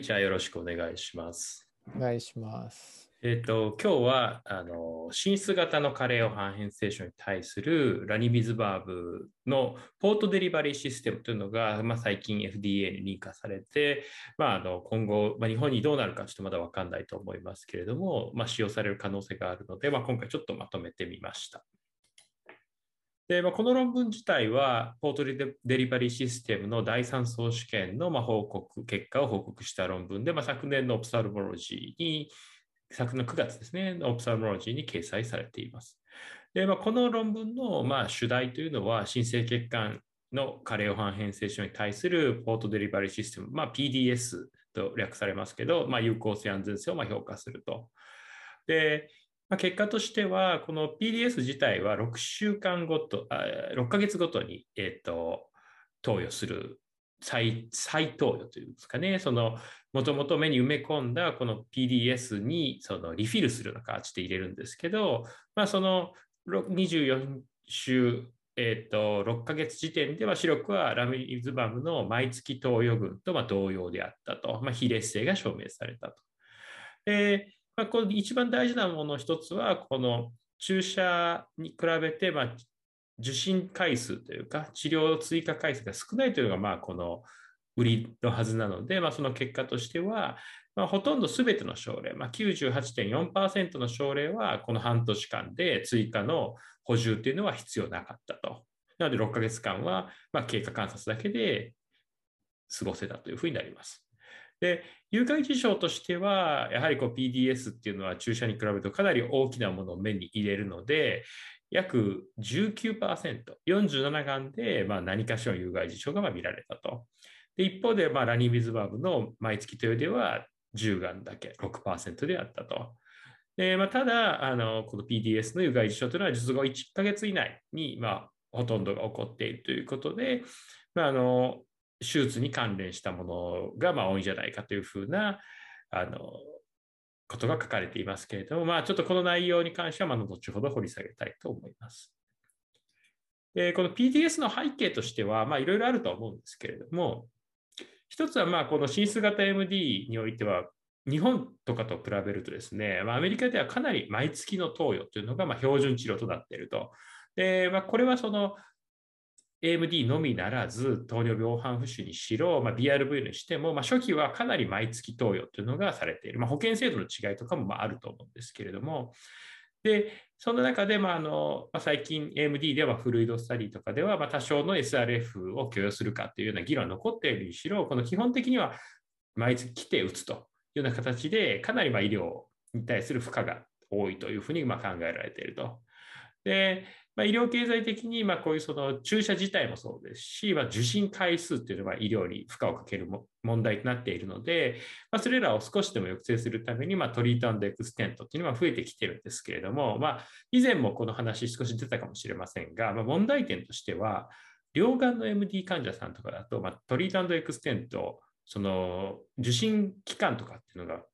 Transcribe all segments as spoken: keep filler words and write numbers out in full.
はい、じゃあよろしくお願いします。お願いします。えっと、今日は、あの、浸出型の加齢黄斑変性症に対するラニビズバーブのポートデリバリーシステムというのが、まあ、最近 エフディーエー に認可されて、まあ、あの、今後、まあ、日本にどうなるかちょっとまだわかんないと思いますけれども、まあ、使用される可能性があるので、まあ、今回ちょっとまとめてみました。でまあ、この論文自体はポートデリバリーシステムのだいさん相試験のまあ報告結果を報告した論文で、まあ、昨年のオプサルモロジーに昨年のくがつですねオプサルモロジーに掲載されています。でまあ、この論文のまあ主題というのは新生血管の加齢黄斑変性症に対するポートデリバリーシステム、まあ、ピーディーエス と略されますけど、まあ、有効性安全性をまあ評価すると。で結果としては、この ピーディーエス 自体はろくしゅうかんごと、ろっかげつごとに、えっと、投与する再、再投与というんですかね、その、もともと目に埋め込んだこの ピーディーエス にそのリフィルするような形で入れるんですけど、まあ、そのにじゅうよんしゅう、えっと、ろっかげつ時点では視力はラミズバムの毎月投与群とまあ同様であったと、まあ、比例性が証明されたと。でまあ、この一番大事なもの一つはこの注射に比べてまあ受診回数というか治療追加回数が少ないというのがまあこの売りのはずなので、まあ、その結果としてはまあほとんどすべての症例、まあ、きゅうじゅうはちてんよんパーセント の症例はこの半年間で追加の補充というのは必要なかったと。なのでろっかげつかんはまあ経過観察だけで過ごせたというふうになります。で有害事象としてはやはりこう ピーディーエス っていうのは注射に比べるとかなり大きなものを目に入れるので約 じゅうきゅうパーセント、 よんじゅうなながんでまあ何かしらの有害事象がまあ見られたと。で一方でまあラニビズバブの毎月投与ではじゅうがんだけ ろくパーセント であったと。で、まあ、ただあのこの ピーディーエス の有害事象というのは術後いっかげつ以内にまあほとんどが起こっているということで、まあ、あの手術に関連したものがまあ多いんじゃないかというふうなあのことが書かれていますけれども、まあ、ちょっとこの内容に関してはまあ後ほど掘り下げたいと思います。でこの ピーディーエス の背景としてはいろいろあると思うんですけれども、一つはまあこの浸出型 エーエムディー においては日本とかと比べるとですね、まあ、アメリカではかなり毎月の投与というのがまあ標準治療となっていると。でまあ、これはそのエーエムディー のみならず糖尿病黄斑浮腫にしろ、まあ、ビーアールブイオー にしても、まあ、初期はかなり毎月投与というのがされている、まあ、保険制度の違いとかもま あ, あると思うんですけれども、でその中で、まああのまあ、最近 エーエムディー ではフルイドスタディとかでは、まあ、多少の エスアールエフ を許容するかというような議論が残っているにしろ、この基本的には毎月来て打つというような形でかなりまあ医療に対する負荷が多いというふうにまあ考えられていると。でまあ、医療経済的にまあこういうその注射自体もそうですし、まあ、受診回数というのは医療に負荷をかけるも問題となっているので、まあ、それらを少しでも抑制するためにまあトリート&エクステントというのは増えてきているんですけれども、まあ、以前もこの話少し出たかもしれませんが、まあ、問題点としては両眼の エムディー 患者さんとかだと、まあ、トリート&エクステントその受診期間とかっていうのが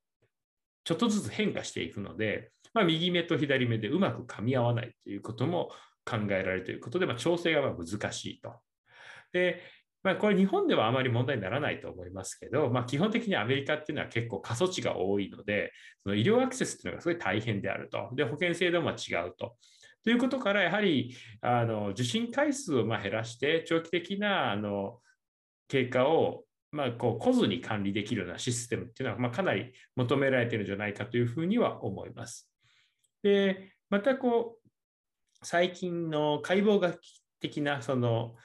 ちょっとずつ変化していくので、まあ、右目と左目でうまく噛み合わないということも考えられるということで、まあ、調整がまあ難しいと。で、まあ、これ日本ではあまり問題にならないと思いますけど、まあ、基本的にアメリカっていうのは結構過疎地が多いので、その医療アクセスっていうのがすごい大変であると。で、保険制度も違うと。ということから、やはりあの受診回数をまあ減らして、長期的なあの経過をまあ、こう来ずに管理できるようなシステムっていうのは、まあ、かなり求められているんじゃないかというふうには思います。で、またこう最近の解剖学的なその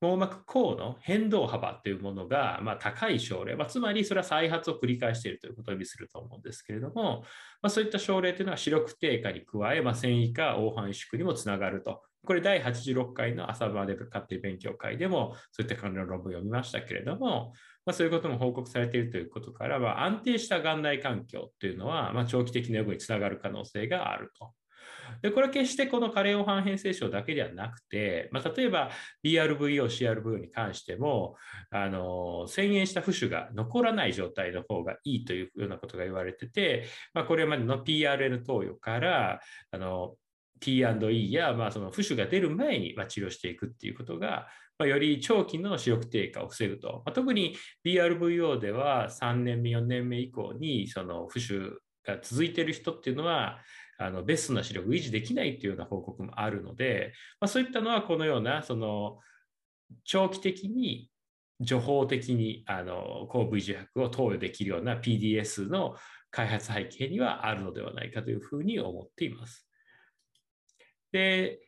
網膜孔の変動幅というものが、まあ、高い症例、まあ、つまりそれは再発を繰り返しているということを意味すると思うんですけれども、まあ、そういった症例というのは視力低下に加え、まあ、線維化黄斑萎縮にもつながると。これだいはちじゅうろっかいの朝まで家庭勉強会でもそういった関連の論文を読みましたけれども、まあ、そういうことも報告されているということからは、安定した眼内環境というのは、まあ、長期的な予後につながる可能性があると。でこれは決してこの加齢黄斑変性症だけではなくて、まあ、例えば ビーアールブイオー、シーアールブイオー に関してもあの遷延した浮腫が残らない状態の方がいいというようなことが言われてて、まあ、これまでの ピーアールエヌ 投与からあのティーアンドイー やまあその浮腫が出る前にまあ治療していくっていうことがより長期の視力低下を防ぐと、特に ビーアールブイオー ではさんねんめよねんめ以降にその浮腫が続いている人っていうのはあのベストな視力を維持できないというような報告もあるので、まあ、そういったのはこのようなその長期的に情報的にあの抗 ブイジーエフ を投与できるような ピーディーエス の開発背景にはあるのではないかというふうに思っています。で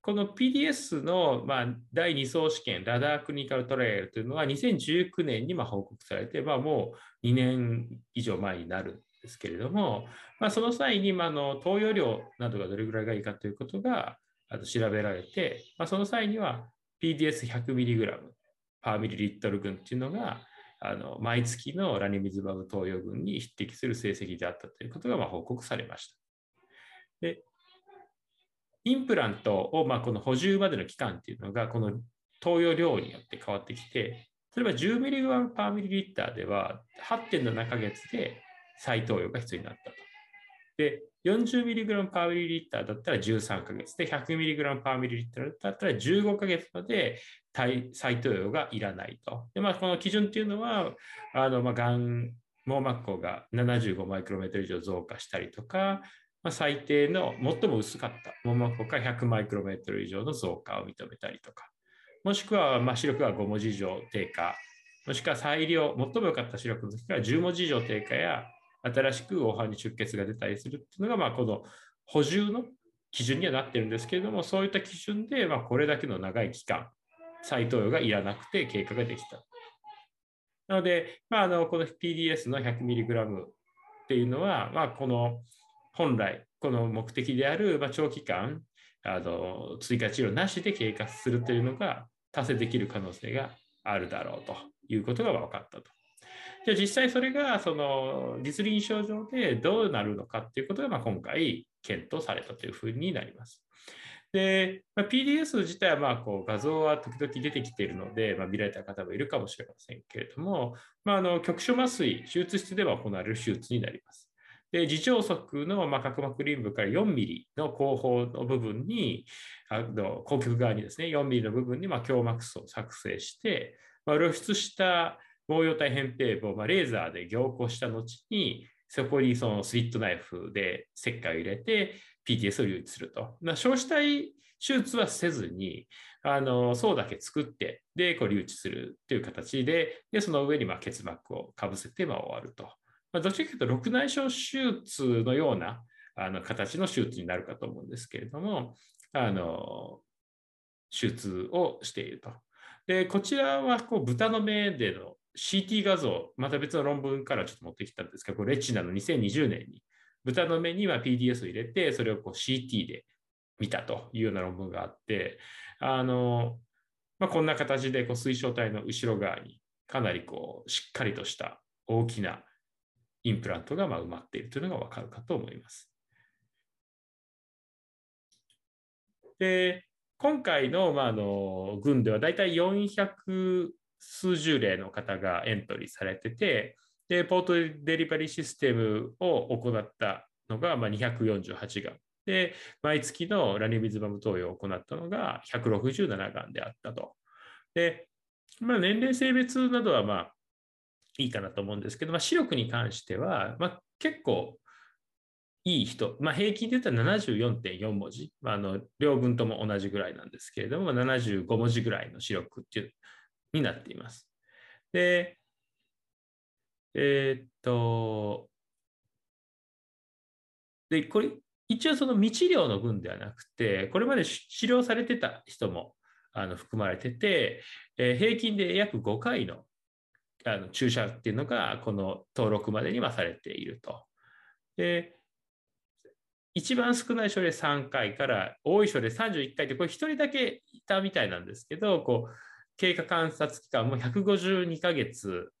この ピーディーエス の、まあ、だいに相試験ラダークリニカルトライアルというのはにせんじゅうきゅうねんにまあ報告されて、まあ、もうにねん以上前になるんですけれども、まあ、その際に、まあ、あの投与量などがどれぐらいがいいかということがあの調べられて、まあ、その際には ピーディーエスひゃくミリグラム パーミリリットル群というのがあの毎月のラニミズマブ投与群に匹敵する成績であったということがまあ報告されました。でインプラントを、まあ、この補充までの期間っていうのがこの投与量によって変わってきて、例えば じゅうミリグラム パーミリリッターでは はってんななかげつで再投与が必要になったと。で よんじゅうミリグラム パーミリリッターだったらじゅうさんかげつで ひゃくミリグラム パーミリリッターだったらじゅうごかげつまで再投与がいらないと。で、まあ、この基準っていうのはあの、まあ、がん網膜孔がななじゅうごマイクロメートル以上増加したりとか、最低の最も薄かった網膜孔からひゃくマイクロメートル以上の増加を認めたりとか、もしくはまあ視力がごもじ以上低下、もしくは最良最も良かった視力の時からじゅうもじ以上低下や新しく黄斑に出血が出たりするっていうのがまあこの補充の基準にはなってるんですけれども、そういった基準でまあこれだけの長い期間再投与がいらなくて経過ができた。なので、まあ、あのこの ピーディーエス の ひゃくミリグラム っていうのはまあこの本来この目的である長期間あの追加治療なしで経過するというのが達成できる可能性があるだろうということが分かったと。じゃあ実際それがその実臨床上でどうなるのかということがまあ今回検討されたというふうになります。で、まあ、ピーディーエス 自体はまあこう画像は時々出てきているので、まあ、見られた方もいるかもしれませんけれども、まあ、あの局所麻酔手術室では行われる手術になります。で自腸側の角膜輪部からよんミリの後方の部分にあの後極側にですねよんミリの部分にまあ胸膜層を作成して、まあ、露出した毛様体扁平部をまあレーザーで凝固した後にそこにそのスリットナイフで切開を入れて ピーティーエス を誘致すると。まあ、硝子体手術はせずにあの層だけ作ってでこう留置するという形 で, でその上にまあ結膜をかぶせてまあ終わると。どっちかというとろく内障手術のようなあの形の手術になるかと思うんですけれども、あの手術をしていると。でこちらはこう豚の目での シーティー 画像、また別の論文からちょっと持ってきたんですけど、これレチナのにせんにじゅうねんに豚の目には ピーディーエス を入れてそれをこう シーティー で見たというような論文があって、あの、まあ、こんな形でこう水晶体の後ろ側にかなりこうしっかりとした大きなインプラントがまあ埋まっているというのが分かるかと思います。で今回 の, まああの群ではだいたいよんひゃくすうじゅうれいの方がエントリーされてて、でポートデリバリーシステムを行ったのがまあにひゃくよんじゅうはちがんで、毎月のラニミズマブ投与を行ったのがひゃくろくじゅうなながんであったと。で、まあ、年齢性別などはまあいいかなと思うんですけど、まあ、視力に関しては、まあ、結構いい人、まあ、平均で言ったら ななじゅうよんてんよん 文字、まあ、あの両群とも同じぐらいなんですけれどもななじゅうごもじぐらいの視力っていうになっています。で、えー、っとでこれ一応その未治療の群ではなくて、これまで治療されてた人もあの含まれてて、えー、平均で約ごかいのあの注射っていうのがこの登録までにはされていると。で一番少ない症例さんかいから多い症例さんじゅういっかいで、これひとりだけいたみたいなんですけど、こう経過観察期間もひゃくごじゅうにかげつ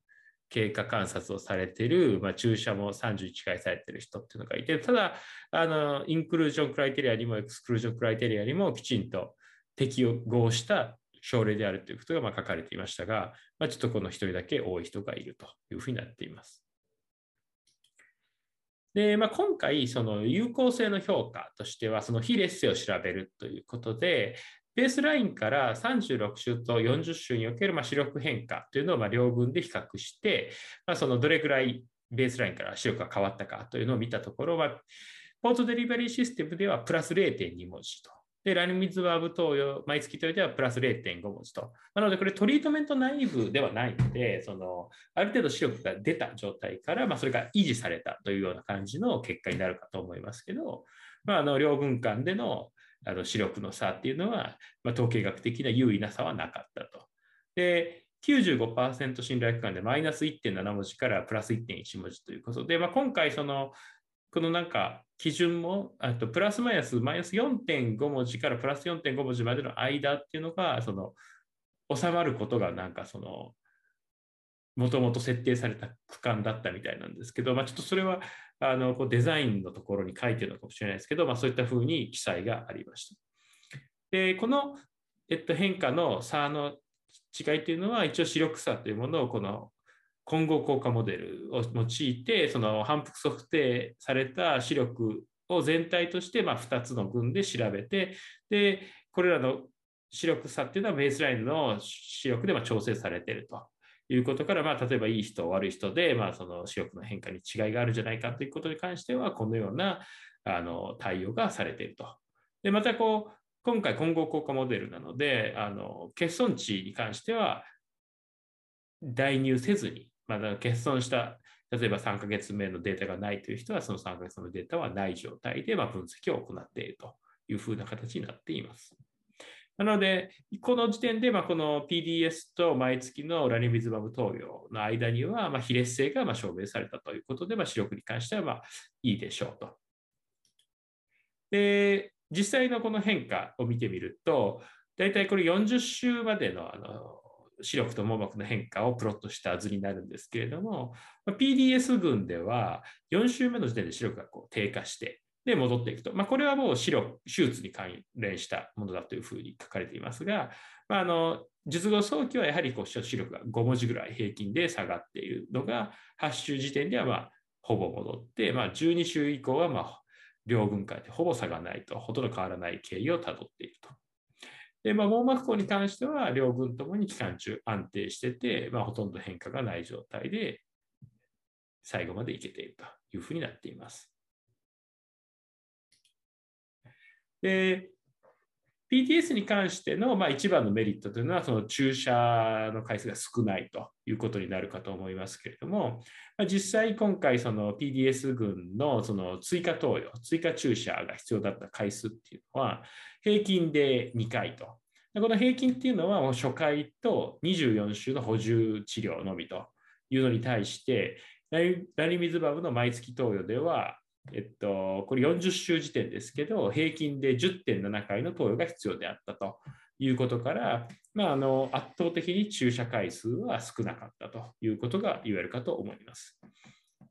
経過観察をされている、まあ、注射もさんじゅういっかいされている人っていうのがいて、ただあのインクルージョンクライテリアにもエクスクルージョンクライテリアにもきちんと適合した症例であるということがまあ書かれていましたが、まあ、ちょっとこのひとりだけ多い人がいるというふうになっています。で、まあ、今回その有効性の評価としてはその非劣性を調べるということで、ベースラインからさんじゅうろく週とよんじゅう週におけるまあ視力変化というのをまあ両群で比較して、まあ、そのどれぐらいベースラインから視力が変わったかというのを見たところは、ポートデリバリーシステムではプラス れいてんに 文字と。でラニミズワブ投与、毎月投与ではプラス れいてんご 文字と。なので、これトリートメントナイブではないので、そのある程度視力が出た状態から、まあ、それが維持されたというような感じの結果になるかと思いますけど、まあ、あの両軍間での、あの視力の差っていうのは、まあ、統計学的な優位な差はなかったと。で きゅうじゅうごパーセント 信頼区間でマイナス いってんなな 文字からプラス いってんいち 文字ということで、まあ、今回そのこのなんか基準もあとプラスマイナスマイナス よんてんご 文字からプラス よんてんご 文字までの間っていうのがその収まることがなんかそのもともと設定された区間だったみたいなんですけど、まあ、ちょっとそれはあのこうデザインのところに書いてるのかもしれないですけど、まあ、そういったふうに記載がありました。でこの、えっと、変化の差の違いというのは一応視力差というものをこの混合効果モデルを用いてその反復測定された視力を全体としてまあふたつの群で調べて、でこれらの視力差っていうのはベースラインの視力でまあ調整されていると。いうことから、まあ、例えばいい人悪い人で、まあ、その視力の変化に違いがあるんじゃないかということに関してはこのようなあの対応がされていると。でまたこう今回混合効果モデルなのであの欠損値に関しては代入せずに、まあ、欠損した例えばさんかげつめのデータがないという人はそのさんかげつのデータはない状態で、まあ、分析を行っているというふうな形になっています。なので、この時点で、まあ、この ピーディーエス と毎月のラニミズマブ投与の間には、まあ、比例性がまあ証明されたということで、まあ、視力に関してはまあいいでしょうと。で、実際のこの変化を見てみると、大体これよんじゅう週までの、あの視力と網膜の変化をプロットした図になるんですけれども、ピーディーエス 群ではよん週目の時点で視力がこう低下して、で戻っていくと、まあ、これはもう視力手術に関連したものだというふうに書かれていますが、まあ、あの術後早期はやはりこう視力がご文字ぐらい平均で下がっているのがはち週時点ではまあほぼ戻って、まあ、じゅうに週以降はまあ両群間でほぼ差がないとほとんど変わらない経緯をたどっていると。で、まあ、網膜光に関しては両群ともに期間中安定してて、まあ、ほとんど変化がない状態で最後までいけているというふうになっています。で ピーディーエス に関しての、まあ、一番のメリットというのはその注射の回数が少ないということになるかと思いますけれども、まあ、実際今回その ピーディーエス 群の、その追加投与追加注射が必要だった回数っていうのは平均でにかいと。この平均っていうのは初回とにじゅうよん週の補充治療のみというのに対してラニミズマブの毎月投与ではえっと、これよんじゅう週時点ですけど平均で じゅってんなな 回の投与が必要であったということから、まあ、あの圧倒的に注射回数は少なかったということが言えるかと思います。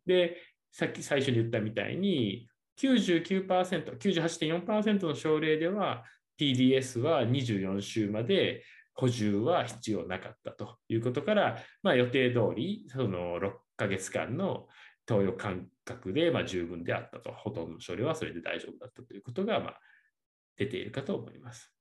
でさっき最初に言ったみたいに きゅうじゅうきゅうパーセント、きゅうじゅうはちてんよんパーセント の症例では ピーディーエス はにじゅうよん週まで補充は必要なかったということから、まあ、予定通りそのろっかげつかんの投与間隔でまあ十分であったと、ほとんどの症例はそれで大丈夫だったということがまあ出ているかと思います。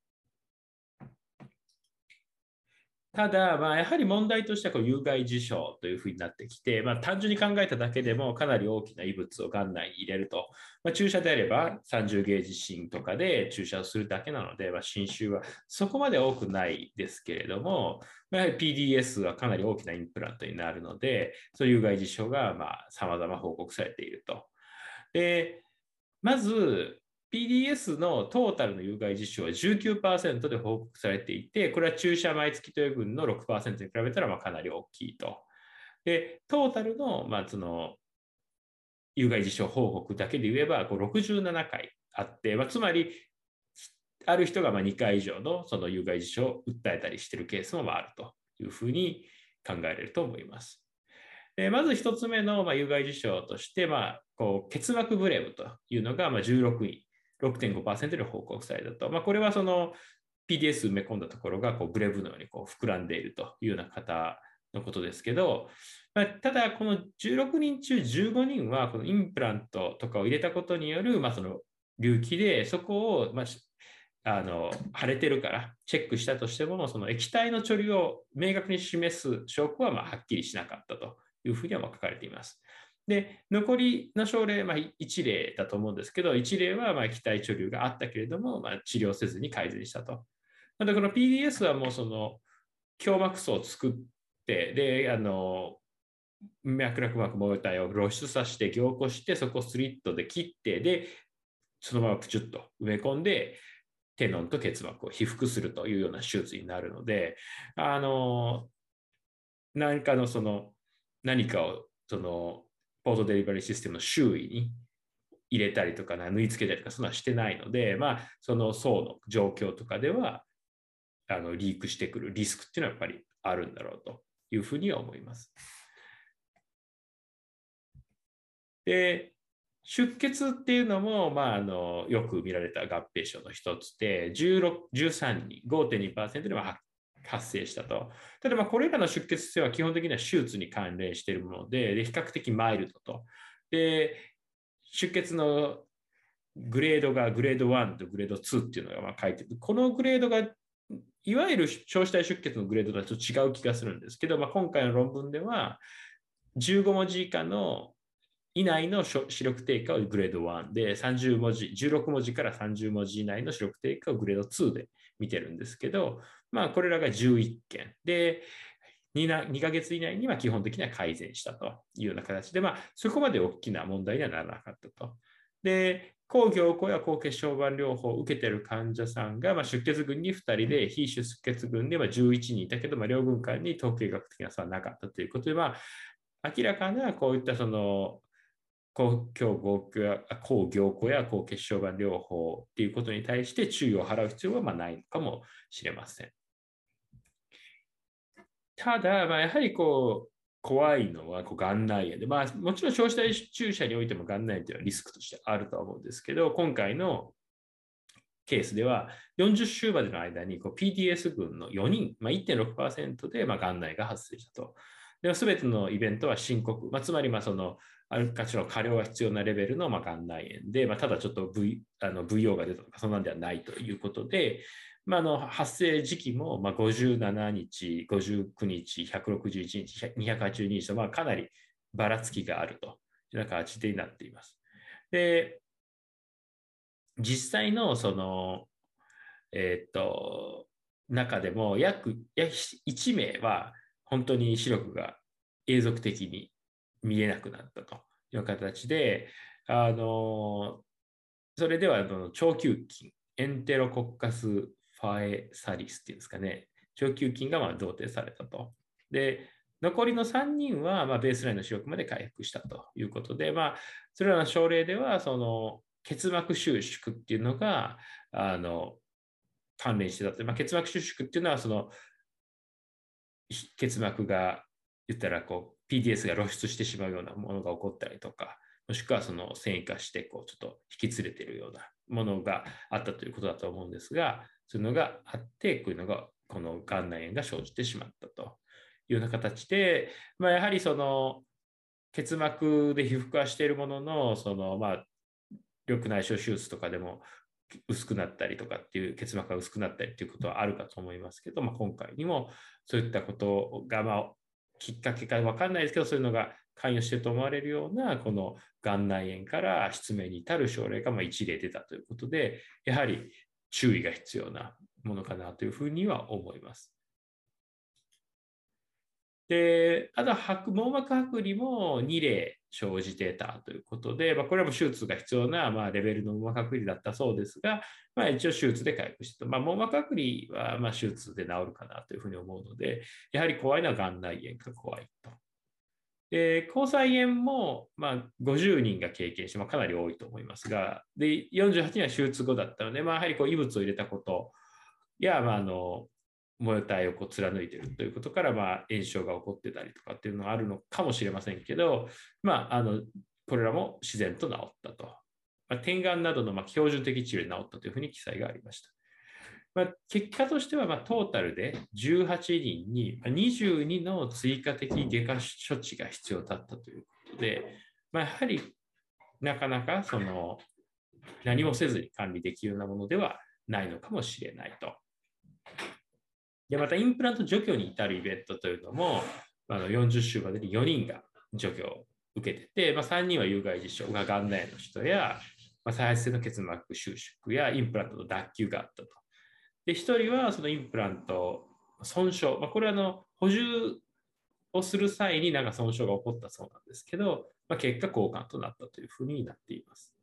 ただ、まあ、やはり問題としてはこう有害事象というふうになってきて、まあ、単純に考えただけでもかなり大きな異物を眼内に入れると、まあ、注射であればさんじゅうゲージ芯とかで注射をするだけなので、まあ、侵襲はそこまで多くないですけれども、まあ、やはり ピーディーエス はかなり大きなインプラントになるので、そういう有害事象がまあ様々報告されていると。でまずピーディーエス のトータルの有害事象は じゅうきゅうパーセント で報告されていて、これは注射毎月投与群の ろくパーセント に比べたらまあかなり大きいと。で、トータルの、まあ、その有害事象報告だけで言えばこうろくじゅうななかいあって、まあ、つまりある人がまあにかい以上のその有害事象を訴えたりしているケースもあるというふうに考えられると思います。でまずひとつめのまあ有害事象として、まあ、こう結膜ブレムというのがまあじゅうろくい。ろくてんごパーセント で報告されたと、まあ、これはその ピーディーエス 埋め込んだところがこうブレブのようにこう膨らんでいるというような方のことですけど、まあ、ただこのじゅうろくにん中じゅうごにんはこのインプラントとかを入れたことによるまあその隆起でそこをまああの腫れてるからチェックしたとしても、その液体の貯留を明確に示す証拠はまあはっきりしなかったというふうには書かれています。で、残りの症例、まあ、いち例だと思うんですけど、いち例はまあ液体貯留があったけれども、まあ、治療せずに改善したと。またこの ピーディーエス はもうその胸膜層を作って、であの脈絡膜模様体を露出させて凝固して、そこをスリットで切って、でそのままプチュッと埋め込んでテノンと結膜を被覆するというような手術になるので、あの何かのその何かをそのポートデリバリーシステムの周囲に入れたりとか縫い付けたりとか、そんなしてないので、まあその層の状況とかではあのリークしてくるリスクっていうのはやっぱりあるんだろうというふうには思います。で、出血っていうのも、まあ、あのよく見られた合併症の一つで、じゅうさんにん、ごてんにパーセント では発生したと。ただ、まあこれらの出血性は基本的には手術に関連しているもの で, で比較的マイルドと。で、出血のグレードがグレードいちとグレードにっていうのがまあ書いてる。このグレードがいわゆる硝子体出血のグレードだと違う気がするんですけど、まあ、今回の論文ではじゅうごもじ以下の以内の視力低下をグレードいちで、さんじゅうもじ、じゅうろくもじからさんじゅうもじ以内の視力低下をグレードにで見てるんですけど、まあ、これらがじゅういっけんで、にかげつ以内には基本的には改善したというような形で、まあ、そこまで大きな問題にはならなかったと。で、抗凝固や抗血小板療法を受けている患者さんが、まあ、出血群にふたりで、非出血群ではじゅういちにんいたけど、まあ、両軍間に統計学的な差はなかったということで、まあ、明らかなこういったその抗凝固や抗血小板療法ということに対して注意を払う必要はまあないのかもしれません。ただ、まあ、やはりこう怖いのはこう眼内炎で、まあ、もちろん硝子体注射においても眼内炎というのはリスクとしてあるとは思うんですけど、今回のケースではよんじゅっしゅうまでの間にこう ピーディーエス 群のよにん、まあ、いってんろくパーセント でまあ眼内炎が発生したと。では全てのイベントは深刻、まあ、つまりまあそのあるかしらの加療が必要なレベルのまあ眼内炎で、まあ、ただちょっと、v、あの ブイオー が出たとかそんなんではないということで、まあ、あの発生時期もまあごじゅうななにち、ごじゅうくにち、ひゃくろくじゅういちにち、にひゃくはちじゅうににちと、まあ、かなりばらつきがあるというような形になっています。で、実際のその、えー、っと中でも約いち名は本当に視力が永続的に見えなくなったという形で、あのそれでは腸球菌、エンテロコッカスファエサリスっていうんですかね、腸球菌がまあ同定されたと。で、残りのさんにんはまあベースラインの視力まで回復したということで、まあ、それらの症例ではその結膜収縮っていうのがあの関連してたと。まあ、結膜収縮っていうのはその結膜が言ったらこうピーディーエス が露出してしまうようなものが起こったりとか、もしくはその繊維化してこうちょっと引き連れているようなものがあったということだと思うんですが、そういうのがあって、こういうのが、この眼内炎が生じてしまったというような形で、まあ、やはりその結膜で被覆はしているものの、そのまあ緑内障手術とかでも薄くなったりとかっていう、結膜が薄くなったりということはあるかと思いますけど、まあ、今回にもそういったことが、まあきっかけか分かんないですけど、そういうのが関与していると思われるようなこの眼内炎から失明に至る症例がまあいち例出たということで、やはり注意が必要なものかなというふうには思います。で、あとは網膜剥離もに例生じてたということで、まあ、これはもう手術が必要なまあレベルの網膜剥離だったそうですが、まあ、一応手術で回復してた、まあ、網膜剥離はまあ手術で治るかなというふうに思うので、やはり怖いのは眼内炎が怖いと。で、虹彩炎もまあごじゅうにんが経験して、まあ、かなり多いと思いますが、でよんじゅうはちにんは手術後だったので、まあ、やはりこう異物を入れたことや、まあ、あの模様体をこう貫いているということから、まあ、炎症が起こってたりとかっていうのはあるのかもしれませんけど、まあ、あのこれらも自然と治ったと。まあ、点眼などのまあ標準的治療で治ったというふうに記載がありました。まあ、結果としては、まあ、トータルでじゅうはちにんににじゅうにの追加的外科処置が必要だったということで、まあ、やはりなかなかその何もせずに管理できるようなものではないのかもしれないと。でまたインプラント除去に至るイベントというのも、あのよんじゅっ週までによにんが除去を受けてて、まあ、さんにんは有害事象ががん内の人や、まあ、再発性の結膜収縮やインプラントの脱臼があったと。でひとりはそのインプラント損傷、まあ、これはあの補充をする際になんか損傷が起こったそうなんですけど、まあ、結果交換となったというふうになっています。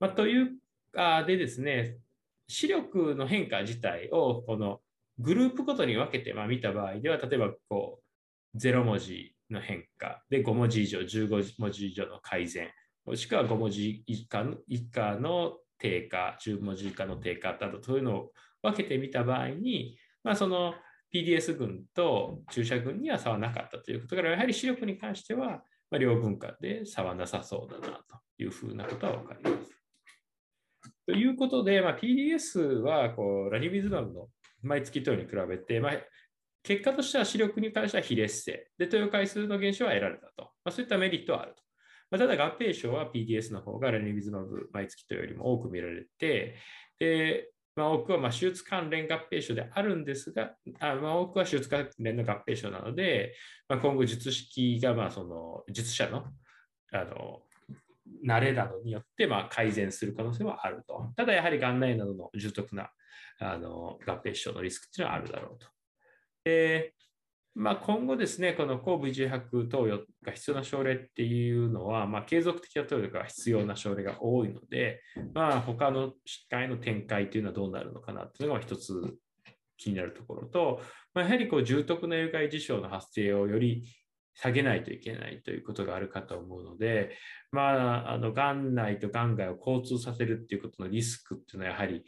まあ、というあでですね、視力の変化自体をこのグループごとに分けてまあ見た場合では、例えばこうゼロ文字の変化でご文字以上じゅうご文字以上の改善、もしくはご文字以下の低下じゅう文字以下の低下などというのを分けてみた場合に、まあ、その ピーディーエス 群と注射群には差はなかったということから、やはり視力に関しては両分間で差はなさそうだなというふうなことは分かります。ということで、まあ、ピーディーエス はこうラニビズマブの毎月投与に比べて、まあ、結果としては視力に関しては非劣性で投与回数の減少は得られたと、まあ、そういったメリットはあると。まあ、ただ合併症は ピーディーエス の方がラニビズマブ毎月投与よりも多く見られて、で、まあ、多くはまあ手術関連合併症であるんですが、あまあ多くは手術関連の合併症なので、まあ、今後術式がまあその術者のあの慣れなどによってまあ改善する可能性はあると。ただやはりがん内などの重篤なあの合併症のリスクっていうのはあるだろうと。で、まあ、今後ですね、この抗 ブイジーエフ 投与が必要な症例っていうのは、まあ、継続的な投与が必要な症例が多いので、まあ、他の疾患への展開というのはどうなるのかなというのが一つ気になるところと、まあ、やはりこう重篤な有害事象の発生をより下げないといけないということがあるかと思うので、まあ、あのがん内とがん外を交通させるということのリスクというのはやはり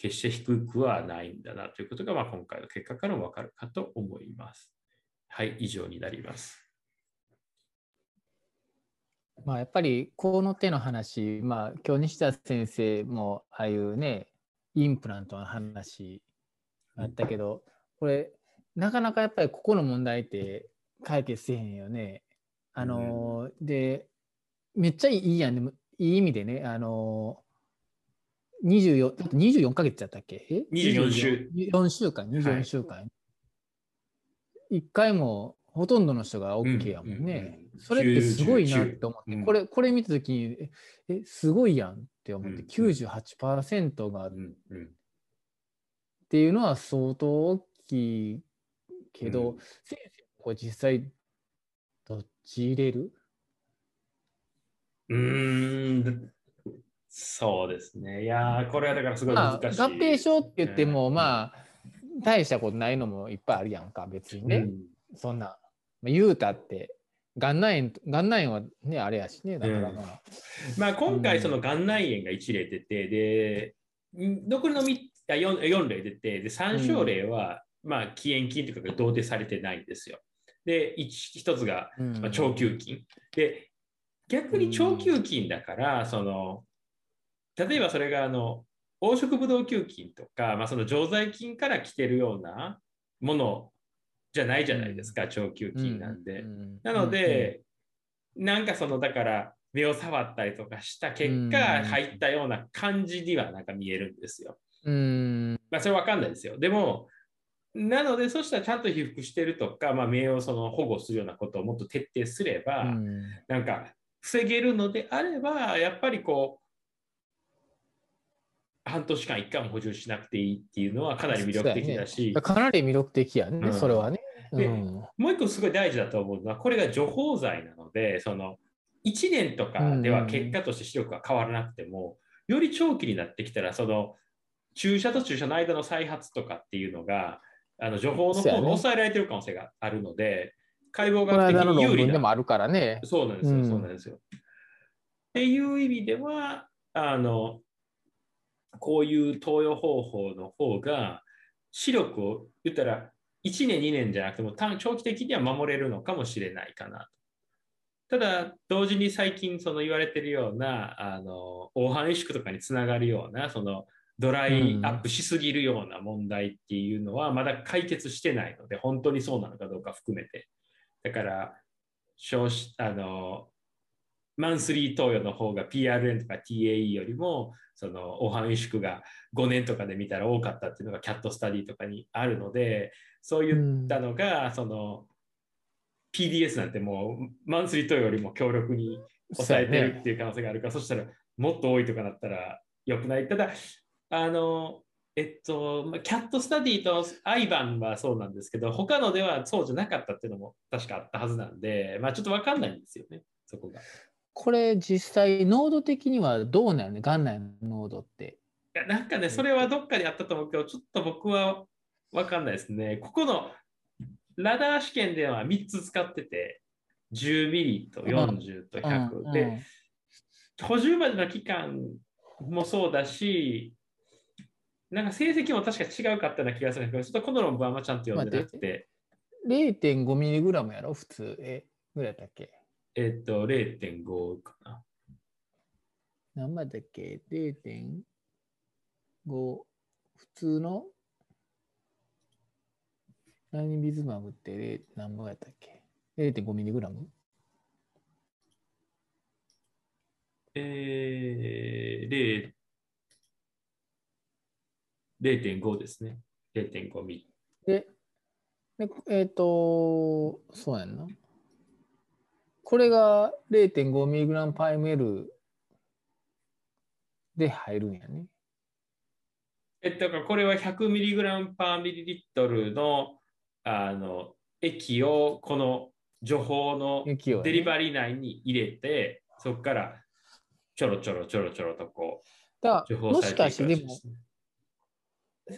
決して低くはないんだなということが、まあ、今回の結果からも分かるかと思います。はい、以上になります。まあ、やっぱりこの手の話、まあ、今日西田先生もああいうねインプラントの話あったけど、これなかなかやっぱりここの問題って解決せへんよね。あの、うん、でめっちゃいいやん、ね、いい意味でね、あの 24, 24ヶ月だったっけえ24週4週間24週間、はい、いっかいもほとんどの人が OK やもんね、うんうん、それってすごいなって思って、うん、これこれ見た時にえすごいやんって思って、うん、きゅうじゅうはちパーセント が、うんうん、っていうのは相当大きいけど、うん、先生これ実際どっち入れる？うーん、そうですね。いや、これはだからすごい難しい。まあ、合併症って言っても、うん、まあ大したことないのもいっぱいあるやんか、別にね。うん、そんな言うたってがん内炎はねあれやしね。だからまあ、うん、まあ今回そのがん内炎がいち例出て、で残りのよん例出て、でさん症例は、うん、まあ起炎菌というか同定されてないんですよ。で 1, 1つが腸球菌で、逆に腸球菌だから、うん、その例えばそれがあの黄色ブドウ球菌とか、まあ、その常在菌から来てるようなものじゃないじゃないですか、うん、腸球菌なんで、うん、なので、うん、なんかそのだから目を触ったりとかした結果、うん、入ったような感じにはなんか見えるんですよ、うん、まあそれ分かんないですよ。でもなので、そうしたらちゃんと被覆してるとか、まあ、名誉をその保護するようなことをもっと徹底すれば、うん、なんか防げるのであれば、やっぱりこう半年間いっかいも補充しなくていいっていうのはかなり魅力的だし、だね、かなり魅力的やね、うん、それはね、うん、でもう一個すごい大事だと思うのは、これが除胞剤なので、そのいちねんとかでは結果として視力が変わらなくても、うん、より長期になってきたらその注射と注射の間の再発とかっていうのがあの情報の方が抑えられている可能性があるので、解剖学的に有利な。でもあるからね。そうなんですよ、うん、そうなんですよ。っていう意味では、あのこういう投与方法の方が視力を言ったらいちねんにねんじゃなくても長期的には守れるのかもしれないかなと。ただ同時に最近その言われているようなあの黄斑萎縮とかにつながるようなそのドライアップしすぎるような問題っていうのはまだ解決してないので、本当にそうなのかどうか含めて、だからあのマンスリー投与の方が ピーアールエヌ とか ティーエーイー よりもその黄斑萎縮がごねんとかで見たら多かったっていうのがキャットスタディとかにあるので、そういったのがその ピーディーエス なんてもうマンスリー投与よりも強力に抑えてるっていう可能性があるから、 そ,、ね、そしたらもっと多いとかなったらよくない。ただあのえっと、キャットスタディとアイバンはそうなんですけど、他のではそうじゃなかったっていうのも確かあったはずなんで、まあ、ちょっと分かんないんですよね、そこが。これ実際濃度的にはどうなるね、眼内の濃度って。いやなんかね、それはどっかであったと思うけど、ちょっと僕は分かんないですね。ここのラダー試験ではみっつ使ってて、じゅうミリとよんじゅうとひゃく、うんうんうん、で途中までの期間もそうだし、なんか成績も確か違うかったような気がするけど、ちょっとこの論文はちゃんと読んでなくて。れいてんごミリグラム やろ普通。え、ぐらいだっけ。えー、っと、れいてんご かな。何倍だっけ ?れいてんご。普通のラニビズマムって何倍だったっけ ?れいてんごミリグラム? えー、れいてんご ですね。れいてんご ミリ。で、でえっ、ー、と、そうやんな。これが れいてんごミリグラムパーエムエル で入るんやね。えっと、これは ひゃくミリグラムパーミリリットル の、あの液をこの情報のデリバリー内に入れて、ね、そこからちょろちょろちょろちょろとこう。だから、もしかしてでも。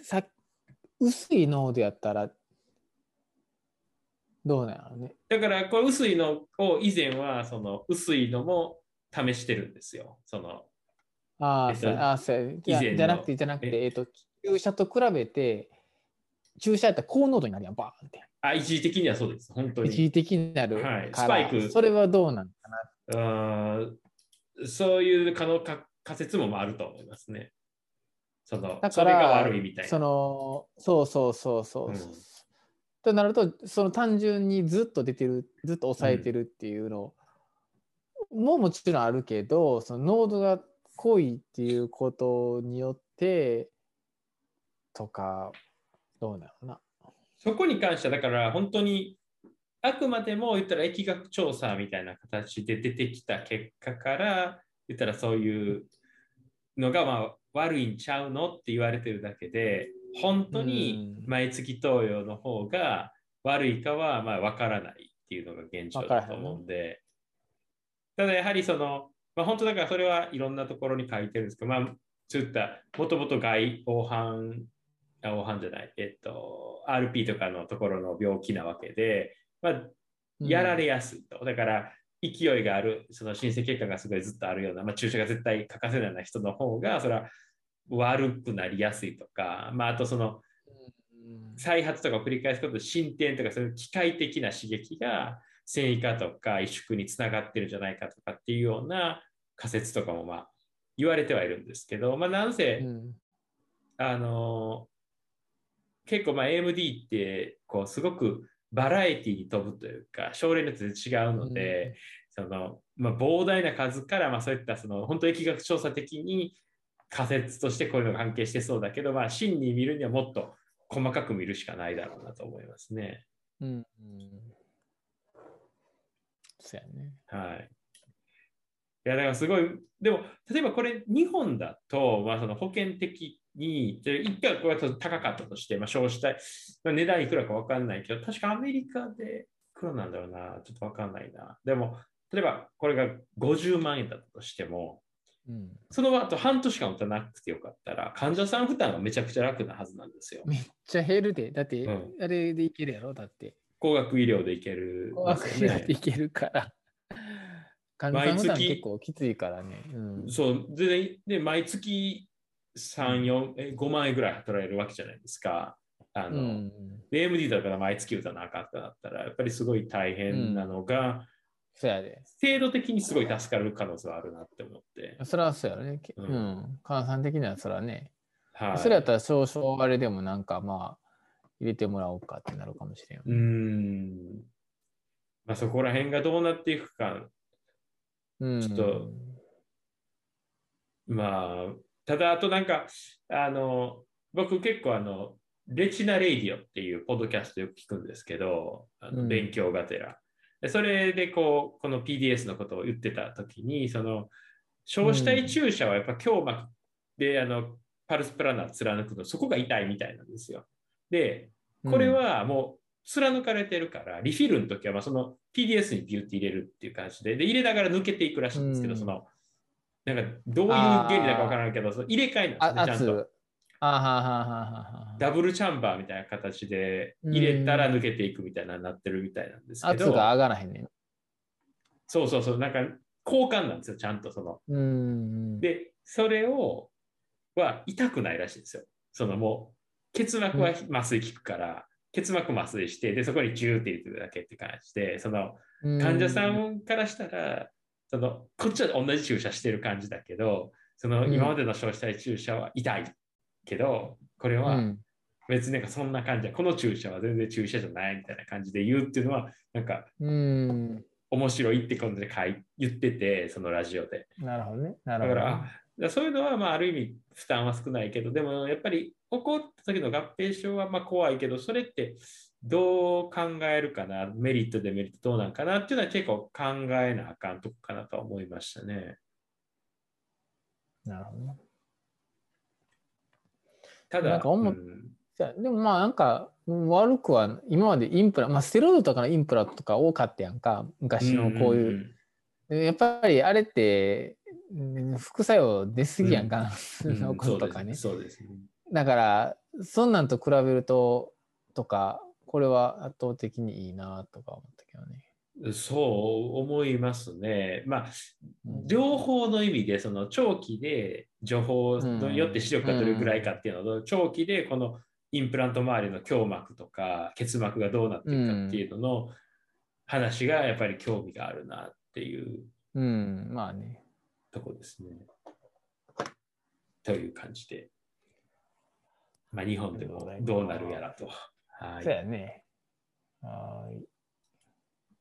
さ薄い濃度やったらどうなのね。だからこれ薄いのを以前はその薄いのも試してるんですよ。そのあ、えっと、あそうじゃなくてじゃなくて、えっと、注射と比べて注射やったら高濃度になるやんバーンって。あ一時的にはそうです。本当に一時的になる、はい、スパイク。それはどうなのかな。あそういう可能か仮説もあると思いますね。そのだからそれが悪いみたいな。そのそうそうそうそう、うん、となるとその単純にずっと出てるずっと抑えてるっていうのももちろんあるけど、うん、その濃度が濃いっていうことによってとかどうなのな。そこに関してはだから本当にあくまでも言ったら疫学調査みたいな形で出てきた結果から言ったらそういうのがまあ悪いんちゃうのって言われてるだけで、本当に毎月投与の方が悪いかはまあ分からないっていうのが現状だと思うんで、ただやはりその、まあ、本当だからそれはいろんなところに書いてるんですけど、まあそういったもともと外黄斑黄斑じゃないえっと アールピー とかのところの病気なわけで、まあ、やられやすいと。だから勢いがあるその申請結果がすごいずっとあるような、まあ、注射が絶対欠かせないような人の方がそれは悪くなりやすいとか、まあ、あとその再発とかを繰り返すことで進展とかそういう機械的な刺激が線維化とか萎縮につながってるんじゃないかとかっていうような仮説とかもまあ言われてはいるんですけど、まあ、なんせ、うん、あの結構まあ エーエムディー ってこうすごくバラエティに飛ぶというか症例によって違うので、うんそのまあ、膨大な数から、まあ、そういったその本当に疫学調査的に仮説としてこういうのが関係してそうだけど、まあ、真に見るにはもっと細かく見るしかないだろうなと思いますね。うん、うん、そうやね。はい。いやだからすごい、でも例えばこれ日本だと、まあ、その保険的にいっかいこれは高かったとして、まあ、消費体値段いくらか分かんないけど、確かアメリカでいくらなんだろうな、ちょっと分かんないな。でも例えばこれがごじゅうまんえんだったとしても、うん、その後半年間打たなくてよかったら患者さん負担がめちゃくちゃ楽なはずなんですよ。めっちゃ減るで、だって、うん、あれでいけるやろ、だって高額医療でいける、ね、高額医療でいけるから患者さん負担結構きついからね、うん、そうで、で毎月さん、よん、ごまんえんぐらい働けるわけじゃないですか。あの、うん、エーエムディー だから毎月打たなかっただったらやっぱりすごい大変なのが、うん、そうやで制度的にすごい助かる可能性はあるなって思って。それはそうやね、うん、うん、患者さん的にはそれはね、はい、それやったら少々あれでもなんかまあ入れてもらおうかってなるかもしれん。うん、まあ、そこら辺がどうなっていくかうん、ちょっとまあただあとなんかあの僕結構あのレチナレイディオっていうポッドキャストよく聞くんですけど、あの勉強がてら、うん、それでこうこの ピーディーエス のことを言ってた時にその硝子体注射はやっぱ胸膜で、うん、あのパルスプラナー貫くのそこが痛いみたいなんですよ。でこれはもう貫かれてるから、うん、リフィルの時はまあその ピーディーエス にビューって入れるっていう感じで、で入れながら抜けていくらしいんですけど、うん、そのなんかどういう原理だかわからないけどその入れ替えなんですね、ちゃんとあははははダブルチャンバーみたいな形で入れたら抜けていくみたいななってるみたいなんですけど、圧が上がらへんねん。そうそうそう、なんか交換なんですよ、ちゃんとその、うんでそれをは痛くないらしいんですよ。そのもう結膜は麻酔効くから、うん、結膜麻酔してでそこにギューって入れてるだけって感じで、その患者さんからしたらそのこっちは同じ注射してる感じだけど、その今までの硝子体注射は痛いけど、これは別になんかそんな感じで、この注射は全然注射じゃないみたいな感じで言うっていうのはなんか面白いって感じで言ってて、そのラジオで。なるほどね。なるほどね。だからそういうのはまあある意味負担は少ないけど、でもやっぱり起こった時の合併症はまあ怖いけど、それってどう考えるかな、メリットデメリットどうなんかなっていうのは結構考えなあかんとこかなとは思いましたね。なるほど。ただなんか思っ、うん、でもまあなんか悪くは今までインプラ、まあ、ステロイドとかのインプラとか多かったやんか、昔のこういう、うんうんうん、やっぱりあれって副作用出すぎやんか、うん、のこととかね、うん、そうですね、そうですね、だからそんなんと比べるととかこれは圧倒的にいいなとか思ったけどね。そう思いますね。まあ両方の意味でその長期で情報によって視力がどれぐらいかっていうのと、うん、長期でこのインプラント周りの胸膜とか結膜がどうなっていくかっていうのの話がやっぱり興味があるなっていう、うん、まあね、とこですね。という感じで。まあ、日本でもどうなるやらと。はい、そうやね。はい。